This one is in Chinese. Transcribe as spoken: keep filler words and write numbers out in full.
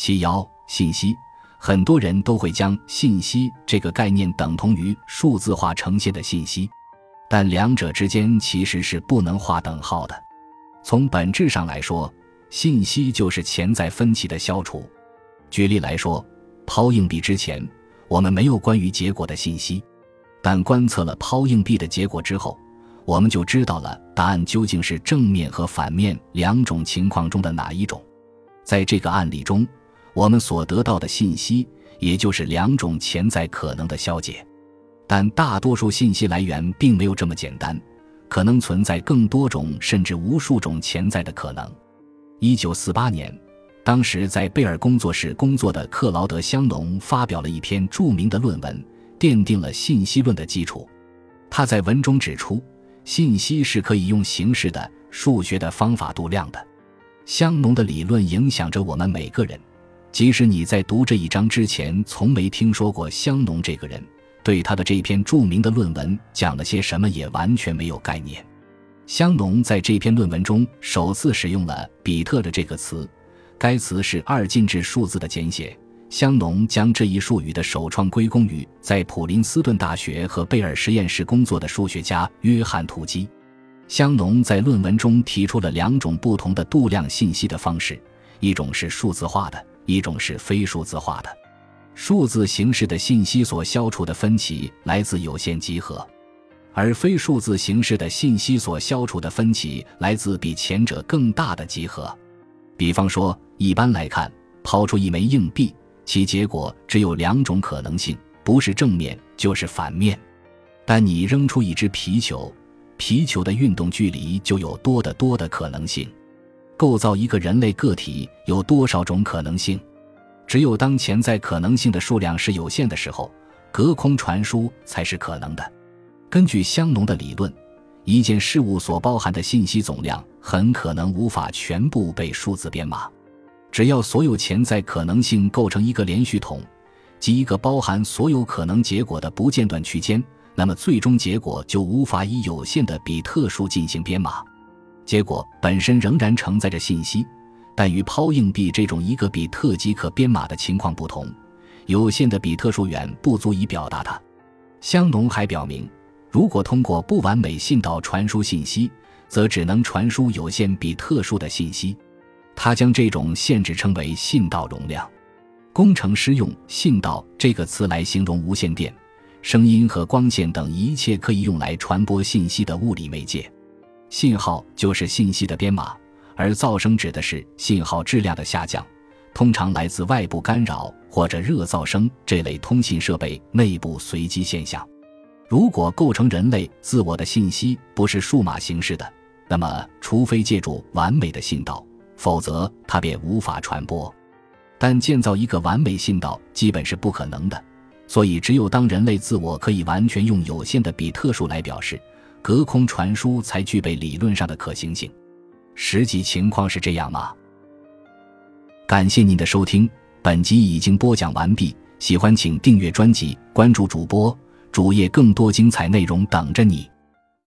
其爻信息，很多人都会将信息这个概念等同于数字化呈现的信息，但两者之间其实是不能划等号的。从本质上来说，信息就是潜在分歧的消除。举例来说，抛硬币之前，我们没有关于结果的信息，但观测了抛硬币的结果之后，我们就知道了答案究竟是正面和反面两种情况中的哪一种。在这个案例中，我们所得到的信息也就是两种潜在可能的消解。但大多数信息来源并没有这么简单，可能存在更多种甚至无数种潜在的可能。一九四八年，当时在贝尔工作室工作的克劳德·香农发表了一篇著名的论文，奠定了信息论的基础。他在文中指出，信息是可以用形式的、数学的方法度量的。香农的理论影响着我们每个人，即使你在读这一章之前从没听说过香农这个人，对他的这篇著名的论文讲了些什么也完全没有概念。香农在这篇论文中首次使用了比特的这个词，该词是二进制数字的简写。香农将这一术语的首创归功于在普林斯顿大学和贝尔实验室工作的数学家约翰·图基。香农在论文中提出了两种不同的度量信息的方式，一种是数字化的，一种是非数字化的。数字形式的信息所消除的分歧来自有限集合，而非数字形式的信息所消除的分歧来自比前者更大的集合。比方说，一般来看，抛出一枚硬币，其结果只有两种可能性，不是正面就是反面。但你扔出一只皮球，皮球的运动距离就有多得多的可能性。构造一个人类个体有多少种可能性？只有当潜在可能性的数量是有限的时候，隔空传输才是可能的。根据香农的理论，一件事物所包含的信息总量很可能无法全部被数字编码。只要所有潜在可能性构成一个连续统，即一个包含所有可能结果的不间断区间，那么最终结果就无法以有限的比特数进行编码。结果本身仍然承载着信息，但与抛硬币这种一个比特即可编码的情况不同，有限的比特数远不足以表达它。香农还表明，如果通过不完美信道传输信息，则只能传输有限比特数的信息。他将这种限制称为信道容量。工程师用信道这个词来形容无线电、声音和光线等一切可以用来传播信息的物理媒介。信号就是信息的编码，而噪声指的是信号质量的下降，通常来自外部干扰或者热噪声这类通信设备内部随机现象。如果构成人类自我的信息不是数码形式的，那么除非借助完美的信道，否则它便无法传播。但建造一个完美信道基本是不可能的，所以只有当人类自我可以完全用有限的比特数来表示，隔空传输才具备理论上的可行性。实际情况是这样吗？感谢您的收听，本集已经播讲完毕，喜欢请订阅专辑，关注主播主页，更多精彩内容等着你。